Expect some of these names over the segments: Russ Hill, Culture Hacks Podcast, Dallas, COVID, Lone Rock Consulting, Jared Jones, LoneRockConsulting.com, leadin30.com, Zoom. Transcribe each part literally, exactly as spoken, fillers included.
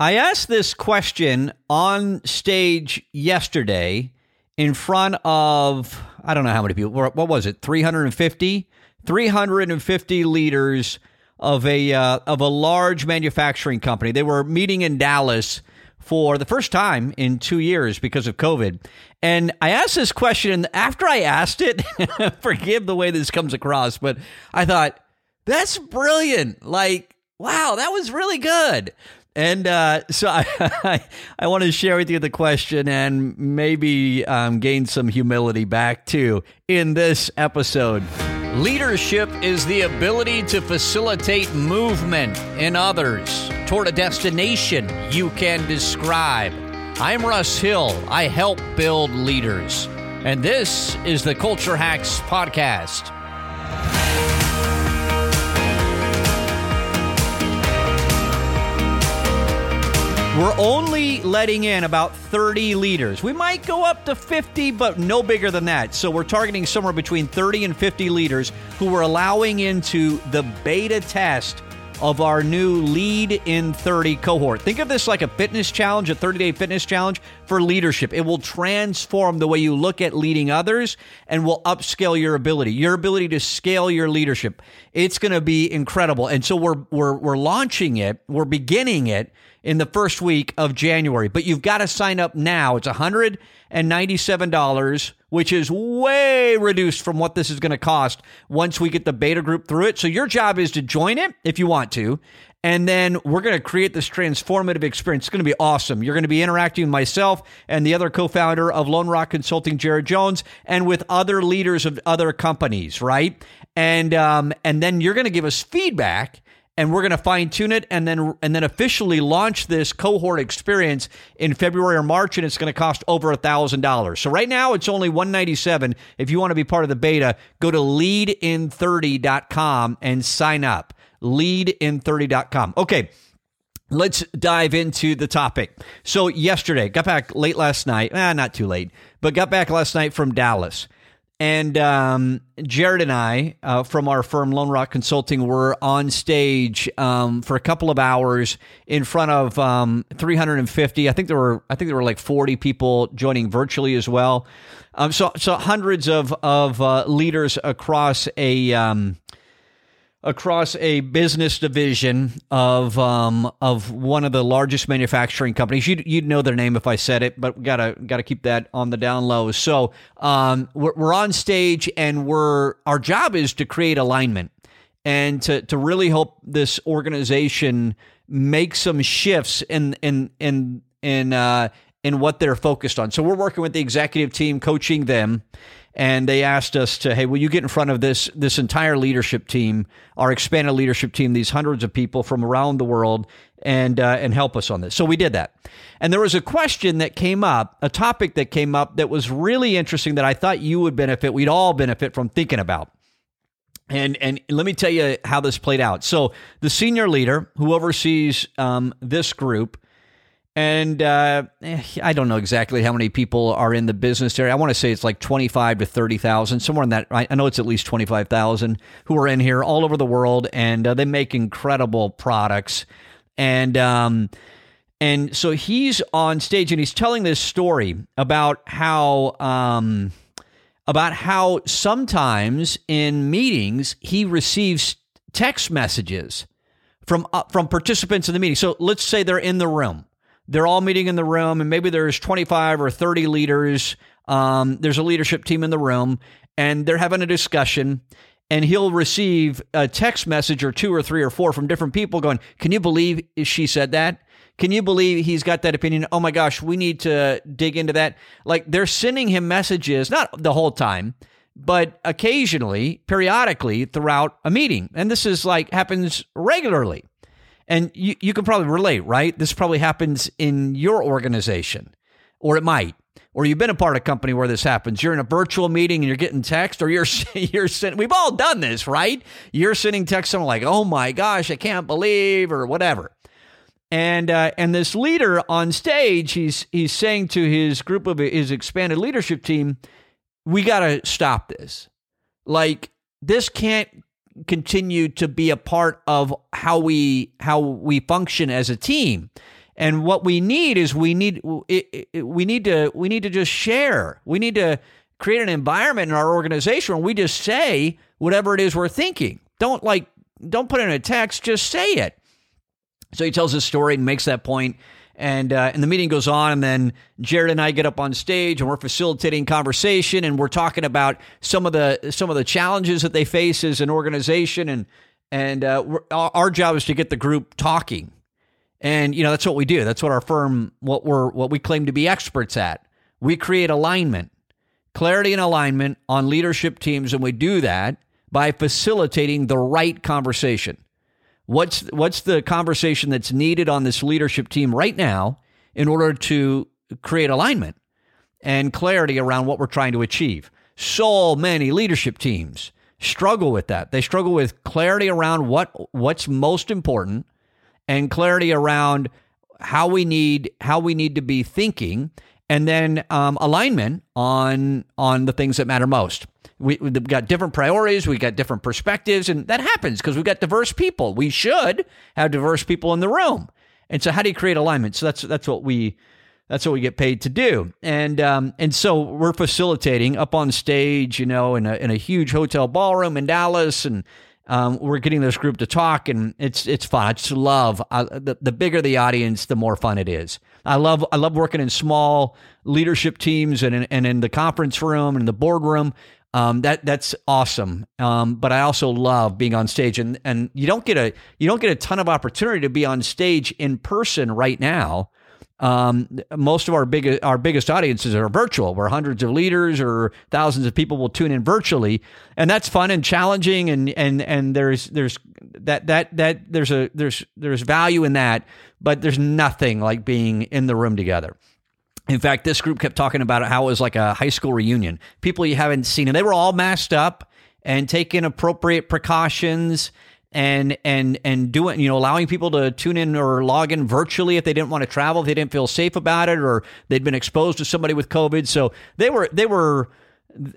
I asked this question on stage yesterday in front of, I don't know how many people, what was it, three hundred fifty? three hundred fifty leaders of a uh, of a large manufacturing company. They were meeting in Dallas for the first time in two years because of COVID. And I asked this question, and after I asked it, forgive the way this comes across, but I thought, that's brilliant. Like, wow, that was really good. And uh, so I, I, I want to share with you the question and maybe um, gain some humility back too in this episode. Leadership is the ability to facilitate movement in others toward a destination you can describe. I'm Russ Hill. I help build leaders. And this is the Culture Hacks Podcast. We're only letting in about thirty leaders. We might go up to fifty, but no bigger than that. So we're targeting somewhere between thirty and fifty leaders who we're allowing into the beta test of our new Lead in thirty cohort. Think of this like a fitness challenge, a thirty-day fitness challenge for leadership. It will transform the way you look at leading others and will upscale your ability, your ability to scale your leadership. It's going to be incredible. And so we're we're we're launching it. We're beginning it in the first week of January. But you've got to sign up now. It's one hundred ninety-seven dollars, which is way reduced from what this is going to cost once we get the beta group through it. So your job is to join it if you want to. And then we're going to create this transformative experience. It's going to be awesome. You're going to be interacting with myself and the other co-founder of Lone Rock Consulting, Jared Jones, and with other leaders of other companies, right? And um, and then you're going to give us feedback, and we're going to fine tune it and then and then officially launch this cohort experience in February or March, and it's going to cost over one thousand dollars. So right now, it's only one hundred ninety-seven dollars. If you want to be part of the beta, go to lead in thirty dot com and sign up. lead in thirty dot com. Okay, let's dive into the topic. So yesterday, got back late last night. Eh, not too late, but got back last night from Dallas. And um, Jared and I, uh, from our firm, Lone Rock Consulting, were on stage um, for a couple of hours in front of um, three hundred fifty. I think there were, I think there were like forty people joining virtually as well. Um, so, so hundreds of of uh, leaders across a um, across a business division of um, of one of the largest manufacturing companies. You'd, you'd know their name if I said it, but we gotta gotta keep that on the down low. So um, we're, we're on stage, and we're our job is to create alignment and to to really help this organization make some shifts in in in in uh, in what they're focused on. So we're working with the executive team, coaching them. And they asked us to, hey, will you get in front of this this entire leadership team, our expanded leadership team, these hundreds of people from around the world, and uh, and help us on this. So we did that. And there was a question that came up, a topic that came up that was really interesting that I thought you would benefit, we'd all benefit from thinking about. And and let me tell you how this played out. So the senior leader who oversees um, this group, and uh, I don't know exactly how many people are in the business area. I want to say it's like twenty-five to thirty thousand, somewhere in that. I know it's at least twenty-five thousand who are in here all over the world, and uh, they make incredible products. And um, and so he's on stage, and he's telling this story about how um, about how sometimes in meetings he receives text messages from uh, from participants in the meeting. So let's say they're in the room. They're all meeting in the room, and maybe there's twenty-five or thirty leaders. Um, there's a leadership team in the room, and they're having a discussion, and he'll receive a text message or two or three or four from different people going, can you believe she said that? Can you believe he's got that opinion? Oh my gosh, we need to dig into that. Like, they're sending him messages, not the whole time, but occasionally, periodically throughout a meeting. And this is like happens regularly. And you, you can probably relate, right? This probably happens in your organization, or it might, or you've been a part of a company where this happens. You're in a virtual meeting and you're getting text, or you're you're sending. We've all done this, right? You're sending text, someone like, "Oh my gosh, I can't believe," or whatever. And uh, and this leader on stage, he's he's saying to his group of his expanded leadership team, "We got to stop this. Like, this can't continue to be a part of how we how we function as a team." And what we need is we need we need to we need to just share. We need to create an environment in our organization where we just say whatever it is we're thinking. Don't like don't put it in a text. Just say it. So he tells his story and makes that point. And uh, and the meeting goes on, and then Jared and I get up on stage, and we're facilitating conversation, and we're talking about some of the some of the challenges that they face as an organization, and and uh, we're, our job is to get the group talking, and you know that's what we do. That's what our firm, what we're what we claim to be experts at. We create alignment, clarity, and alignment on leadership teams, and we do that by facilitating the right conversation. What's what's the conversation that's needed on this leadership team right now in order to create alignment and clarity around what we're trying to achieve? So many leadership teams struggle with that. They struggle with clarity around what what's most important and clarity around how we need how we need to be thinking, and then um, alignment on on the things that matter most. We, we've got different priorities, we've got different perspectives, and that happens because we've got diverse people. We should have diverse people in the room. And so how do you create alignment? So that's that's what we that's what we get paid to do. And um, and so we're facilitating up on stage, you know, in a in a huge hotel ballroom in Dallas, and um, we're getting this group to talk, and it's it's fun. I just love I, the the bigger the audience, the more fun it is. I love I love working in small leadership teams and in, and in the conference room and the boardroom. Um, that that's awesome. Um, but I also love being on stage, and, and you don't get a you don't get a ton of opportunity to be on stage in person right now. Um, most of our big our biggest audiences are virtual, where hundreds of leaders or thousands of people will tune in virtually, and that's fun and challenging, and and and there's there's that that that there's a there's there's value in that, but there's nothing like being in the room together. In fact, this group kept talking about how it was like a high school reunion. People you haven't seen, and they were all masked up and taking appropriate precautions, and and and doing, you know, allowing people to tune in or log in virtually if they didn't want to travel, if they didn't feel safe about it, or they'd been exposed to somebody with COVID. So they were they were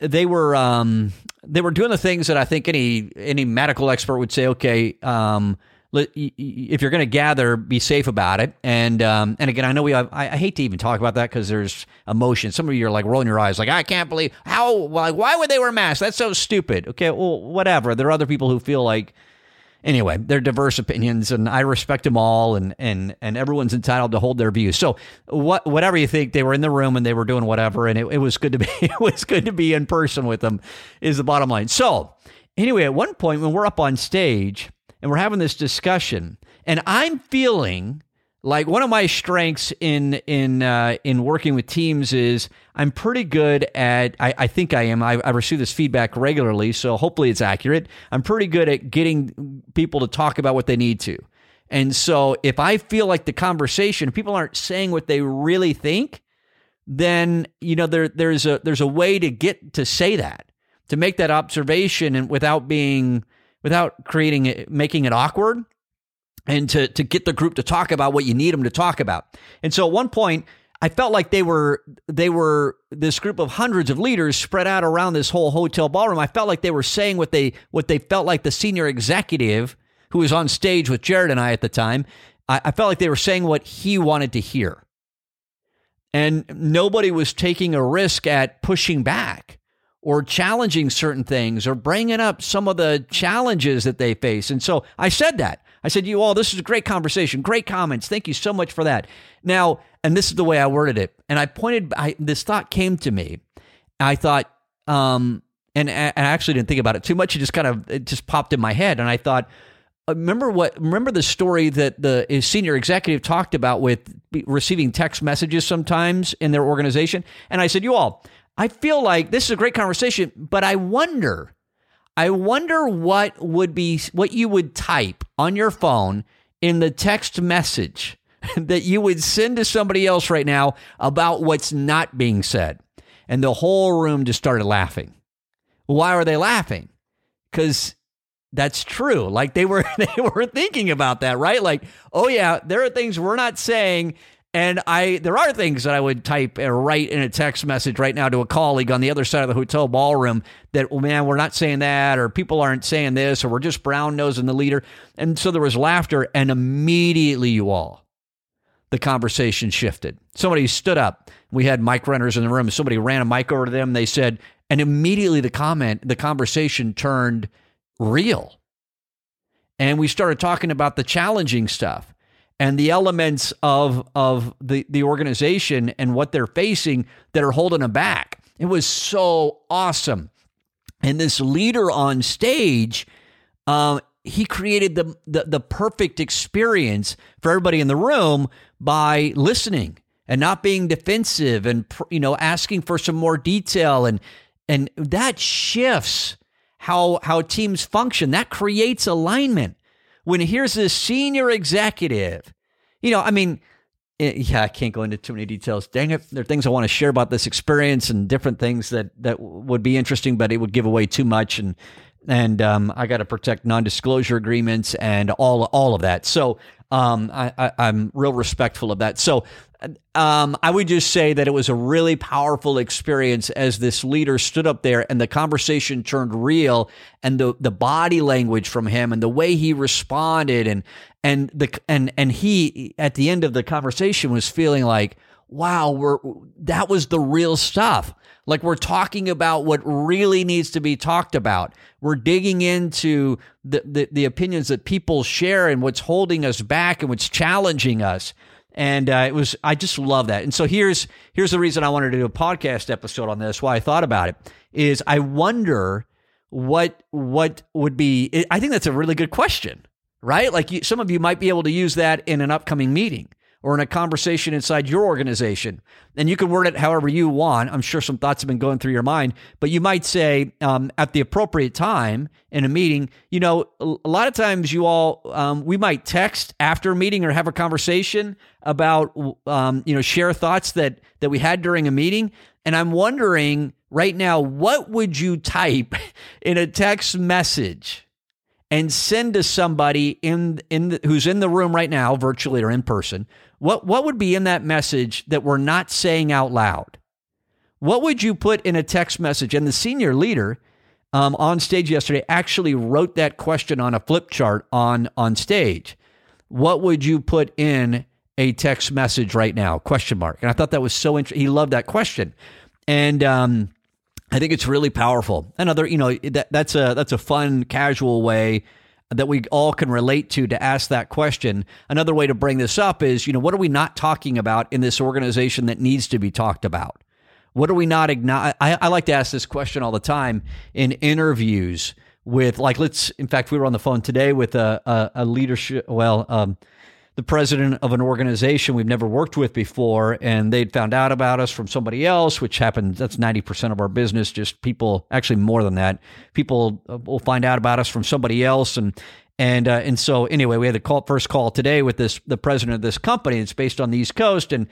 they were um, they were doing the things that I think any any medical expert would say, okay. Um, If you're going to gather, be safe about it. And um, and again, I know we have, I, I hate to even talk about that because there's emotion. Some of you are like rolling your eyes, like I can't believe how like why would they wear masks? That's so stupid. Okay, well, whatever. There are other people who feel like anyway. They're diverse opinions, and I respect them all. And and and everyone's entitled to hold their views. So what whatever you think, they were in the room and they were doing whatever, and it, it was good to be it was good to be in person with them. Is the bottom line. So anyway, at one point when we're up on stage. And we're having this discussion, and I'm feeling like one of my strengths in in uh, in working with teams is I'm pretty good at, I, I think I am, I, I receive this feedback regularly, so hopefully it's accurate. I'm pretty good at getting people to talk about what they need to. And so if I feel like the conversation, if people aren't saying what they really think, then you know there there's a there's a way to get to say that, to make that observation, and without being... without creating it, making it awkward, and to to get the group to talk about what you need them to talk about. And so at one point, I felt like they were they were this group of hundreds of leaders spread out around this whole hotel ballroom. I felt like they were saying what they what they felt like the senior executive who was on stage with Jared and I at the time. I, I felt like they were saying what he wanted to hear, and nobody was taking a risk at pushing back or challenging certain things, or bringing up some of the challenges that they face. And so I said that. I said, you all, this is a great conversation, great comments. Thank you so much for that. Now, and this is the way I worded it. And I pointed, I, this thought came to me. I thought, um, and, and I actually didn't think about it too much. It just kind of, it just popped in my head. And I thought, remember what, remember the story that the senior executive talked about with receiving text messages sometimes in their organization? And I said, you all, I feel like this is a great conversation, but I wonder, I wonder what would be, what you would type on your phone in the text message that you would send to somebody else right now about what's not being said. And the whole room just started laughing. Why were they laughing? Because that's true. Like they were, they were thinking about that, right? Like, oh yeah, there are things we're not saying. And I, there are things that I would type or write in a text message right now to a colleague on the other side of the hotel ballroom that, well, man, we're not saying that, or people aren't saying this, or we're just brown nosing the leader. And so there was laughter, and immediately you all, the conversation shifted. Somebody stood up. We had mic runners in the room. Somebody ran a mic over to them. They said, and immediately the comment, the conversation turned real. And we started talking about the challenging stuff and the elements of of the, the organization and what they're facing that are holding them back. It was so awesome. And this leader on stage, uh, he created the, the the perfect experience for everybody in the room by listening and not being defensive and, you know, asking for some more detail. And and that shifts how how teams function. That creates alignment. When here's this senior executive, you know, I mean, yeah, I can't go into too many details. Dang it. There are things I want to share about this experience and different things that, that would be interesting, but it would give away too much. And and um, I got to protect non-disclosure agreements and all all of that. So um, I, I, I'm real respectful of that. So um, I would just say that it was a really powerful experience as this leader stood up there and the conversation turned real, and the the body language from him and the way he responded, and and the and and he at the end of the conversation was feeling like, wow, we're that was the real stuff. Like, we're talking about what really needs to be talked about. We're digging into the, the, the opinions that people share and what's holding us back and what's challenging us. And uh, it was, I just love that. And so here's, here's the reason I wanted to do a podcast episode on this, why I thought about it, is I wonder what, what would be, I think that's a really good question, right? Like, you, some of you might be able to use that in an upcoming meeting or in a conversation inside your organization. And you can word it however you want. I'm sure some thoughts have been going through your mind, but you might say um, at the appropriate time in a meeting, you know, a lot of times you all, um, we might text after a meeting or have a conversation about, um, you know, share thoughts that, that we had during a meeting. And I'm wondering right now, what would you type in a text message and send to somebody in in the, who's in the room right now, virtually or in person? What what would be in that message that we're not saying out loud? What would you put in a text message? And the senior leader um, on stage yesterday actually wrote that question on a flip chart on on stage. What would you put in a text message right now? Question mark. And I thought that was so interesting. He loved that question, and um, I think it's really powerful. Another, you know, that, that's a that's a fun, casual way that we all can relate to to ask that question. Another way to bring this up is, you know, what are we not talking about in this organization that needs to be talked about? What are we not igno- I, I like to ask this question all the time in interviews with, like, let's. In fact, we were on the phone today with a a, a leadership. Well, um, the president of an organization we've never worked with before, and they'd found out about us from somebody else, which happens. That's ninety percent of our business. Just people, actually more than that, people will find out about us from somebody else. And, and, uh, and so anyway, we had the call, first call today with this, the president of this company. It's based on the East Coast. And,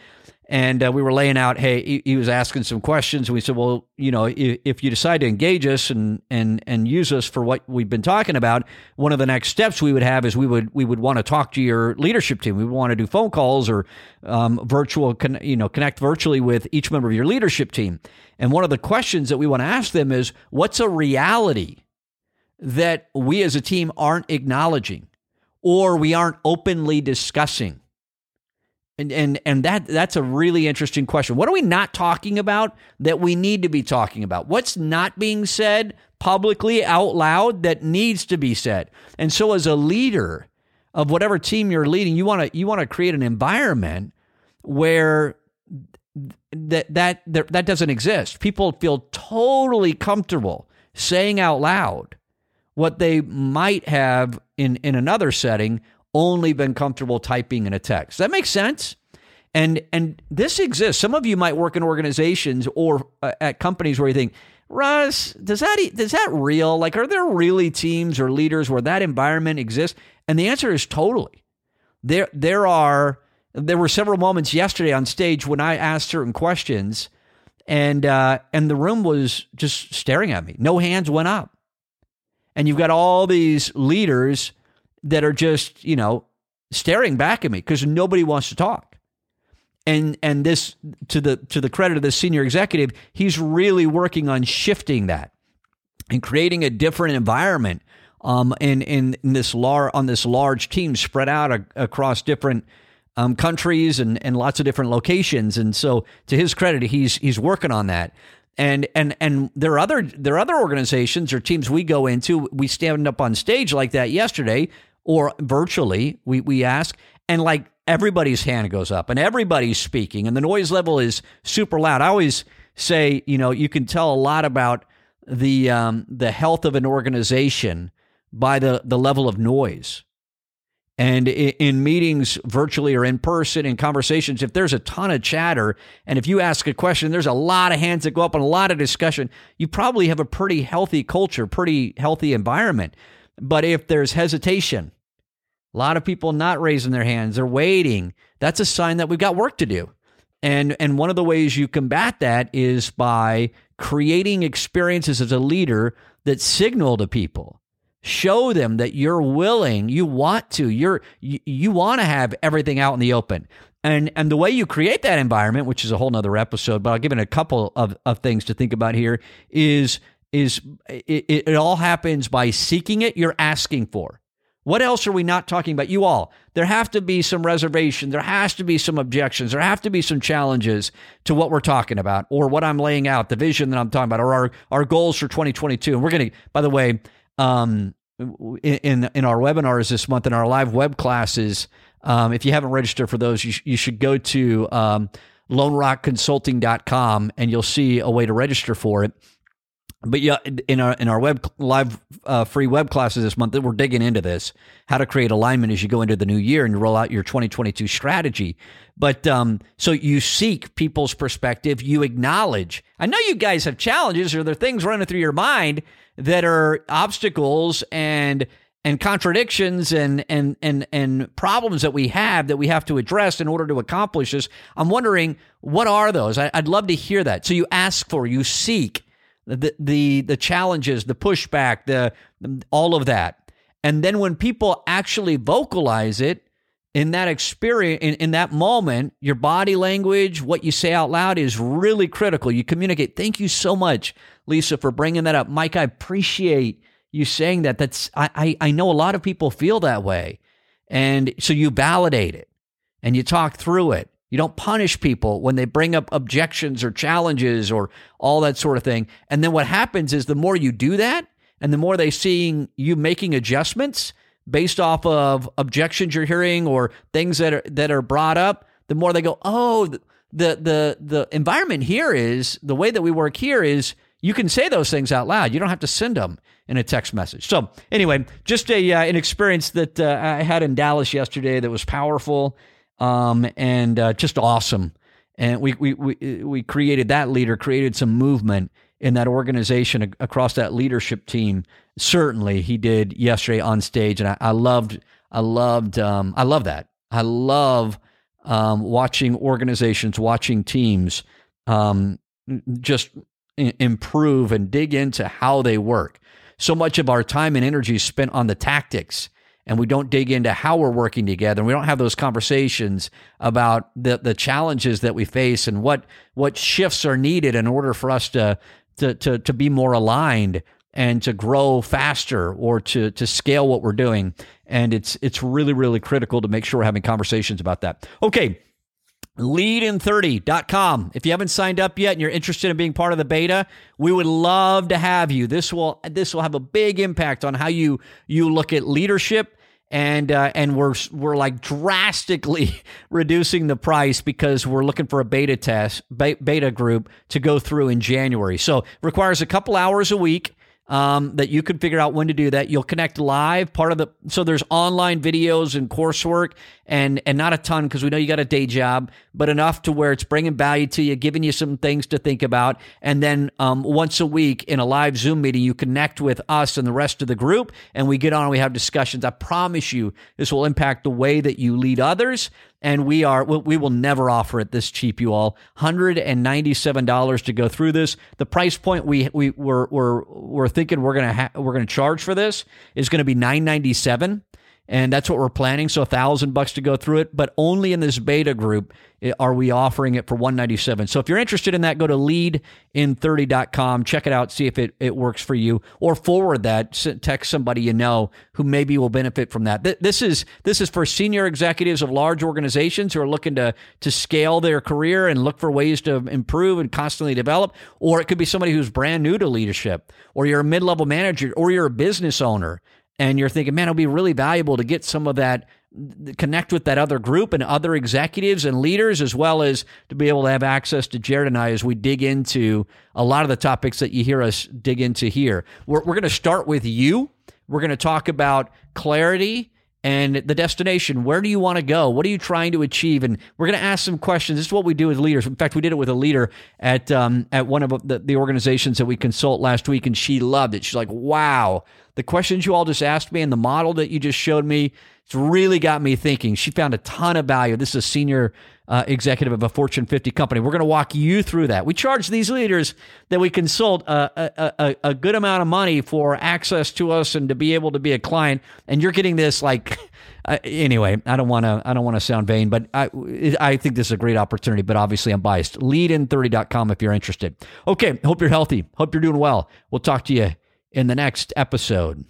and, uh, we were laying out, Hey, he, he was asking some questions. And we said, well, you know, if, if you decide to engage us and, and, and use us for what we've been talking about, one of the next steps we would have is we would, we would want to talk to your leadership team. We would want to do phone calls or, um, virtual, con- you know, connect virtually with each member of your leadership team. And one of the questions that we want to ask them is, what's a reality that we as a team aren't acknowledging or we aren't openly discussing? And and and that that's a really interesting question. What are we not talking about that we need to be talking about? What's not being said publicly out loud that needs to be said? And so as a leader of whatever team you're leading, you want to you want to create an environment where that that that doesn't exist. People feel totally comfortable saying out loud what they might have in, in another setting only been comfortable typing in a text. That makes sense. And and this exists. Some of you might work in organizations or uh, at companies where you think, Russ, does that is that real? Like, are there really teams or leaders where that environment exists? And the answer is totally. There there are there were several moments yesterday on stage when I asked certain questions, and uh, and the room was just staring at me. No hands went up. And you've got all these leaders that are just, you know, staring back at me because nobody wants to talk. And and this, to the to the credit of this senior executive, he's really working on shifting that and creating a different environment um in in, in this lar- on this large team spread out a- across different um, countries and, and lots of different locations. And so, to his credit, he's he's working on that. And and and there are other there are other organizations or teams we go into. We stand up on stage like that yesterday, or virtually. We we ask, and like everybody's hand goes up, and everybody's speaking, and the noise level is super loud. I always say, you know, you can tell a lot about the um, the health of an organization by the the level of noise. And in meetings, virtually or in person, in conversations, if there's a ton of chatter, and if you ask a question, there's a lot of hands that go up and a lot of discussion, you probably have a pretty healthy culture, pretty healthy environment. But if there's hesitation, a lot of people not raising their hands, they're waiting, that's a sign that we've got work to do. And and one of the ways you combat that is by creating experiences as a leader that signal to people. Show them that you're willing, you want to, you're, you, you want to have everything out in the open. And and the way you create that environment, which is a whole nother episode, but I'll give it a couple of, of things to think about here, is, is it, it all happens by seeking it, you're asking for. What else are we not talking about? You all, there have to be some reservation. There has to be some objections. There have to be some challenges to what we're talking about or what I'm laying out, the vision that I'm talking about, or our, our goals for twenty twenty-two. And we're going to, by the way, Um, in in our webinars this month, in our live web classes, um, if you haven't registered for those, you, sh- you should go to um, Lone Rock Consulting dot com and you'll see a way to register for it. But yeah, in our in our web live uh, free web classes this month, we're digging into this, how to create alignment as you go into the new year and roll out your twenty twenty-two strategy. But um, so you seek people's perspective, you acknowledge. I know you guys have challenges, or there are things running through your mind that are obstacles and and contradictions and and and and problems that we have that we have to address in order to accomplish this. I'm wondering, what are those? I, I'd love to hear that. So you ask for, you seek. The, the the challenges, the pushback, the all of that. And then when people actually vocalize it in that experience, in, in that moment, your body language, what you say out loud is really critical. You communicate. Thank you so much, Lisa, for bringing that up. Mike, I appreciate you saying that. That's I I, I know a lot of people feel that way. And so you validate it and you talk through it. You don't punish people when they bring up objections or challenges or all that sort of thing. And then what happens is the more you do that and the more they seeing you making adjustments based off of objections you're hearing or things that are that are brought up, the more they go, oh, the the the environment here is, the way that we work here is you can say those things out loud. You don't have to send them in a text message. So anyway, just a uh, an experience that uh, I had in Dallas yesterday that was powerful. Um, and, uh, just awesome. And we, we, we, we created that leader, created some movement in that organization across that leadership team. Certainly he did yesterday on stage. And I, I loved, I loved, um, I love that. I love, um, watching organizations, watching teams, um, just i- improve and dig into how they work. So much of our time and energy is spent on the tactics, and we don't dig into how we're working together, and we don't have those conversations about the the challenges that we face and what what shifts are needed in order for us to to to, to be more aligned and to grow faster or to to scale what we're doing. And it's it's really, really critical to make sure we're having conversations about that. Okay, lead in thirty dot com. If you haven't signed up yet and you're interested in being part of the beta, we would love to have you. This will this will have a big impact on how you you look at leadership, and uh, and we're we're like drastically reducing the price because we're looking for a beta test beta group to go through in January. So it requires a couple hours a week. Um, that you can figure out when to do that. You'll connect live. Part of the so there's online videos and coursework, and and not a ton because we know you got a day job, but enough to where it's bringing value to you, giving you some things to think about. And then um, once a week in a live Zoom meeting, you connect with us and the rest of the group, and we get on and we have discussions. I promise you, this will impact the way that you lead others. And we are we will never offer it this cheap, you all. one hundred ninety-seven dollars to go through this. The price point we we we're we're, we're thinking we're gonna ha- we're gonna charge for this is going to be nine ninety-seven. And that's what we're planning. So a thousand bucks to go through it, but only in this beta group are we offering it for one ninety-seven. So if you're interested in that, go to lead in thirty dot com, check it out, see if it, it works for you, or forward that, text somebody you know who maybe will benefit from that. This is this is for senior executives of large organizations who are looking to to scale their career and look for ways to improve and constantly develop, or it could be somebody who's brand new to leadership, or you're a mid-level manager, or you're a business owner, and you're thinking, man, it'll be really valuable to get some of that, connect with that other group and other executives and leaders, as well as to be able to have access to Jared and I as we dig into a lot of the topics that you hear us dig into here. We're, we're going to start with you. We're going to talk about clarity and the destination. Where do you want to go? What are you trying to achieve? And we're going to ask some questions. This is what we do with leaders. In fact, we did it with a leader at um, at one of the, the organizations that we consult last week, and she loved it. She's like, wow, the questions you all just asked me and the model that you just showed me, it's really got me thinking. She found a ton of value. This is a senior uh, executive of a Fortune fifty company. We're going to walk you through that. We charge these leaders that we consult a, a, a, a good amount of money for access to us and to be able to be a client. And you're getting this like, uh, anyway, I don't want to, I don't want to sound vain, but I, I think this is a great opportunity, but obviously I'm biased. lead in thirty dot com if you're interested. Okay. Hope you're healthy. Hope you're doing well. We'll talk to you in the next episode.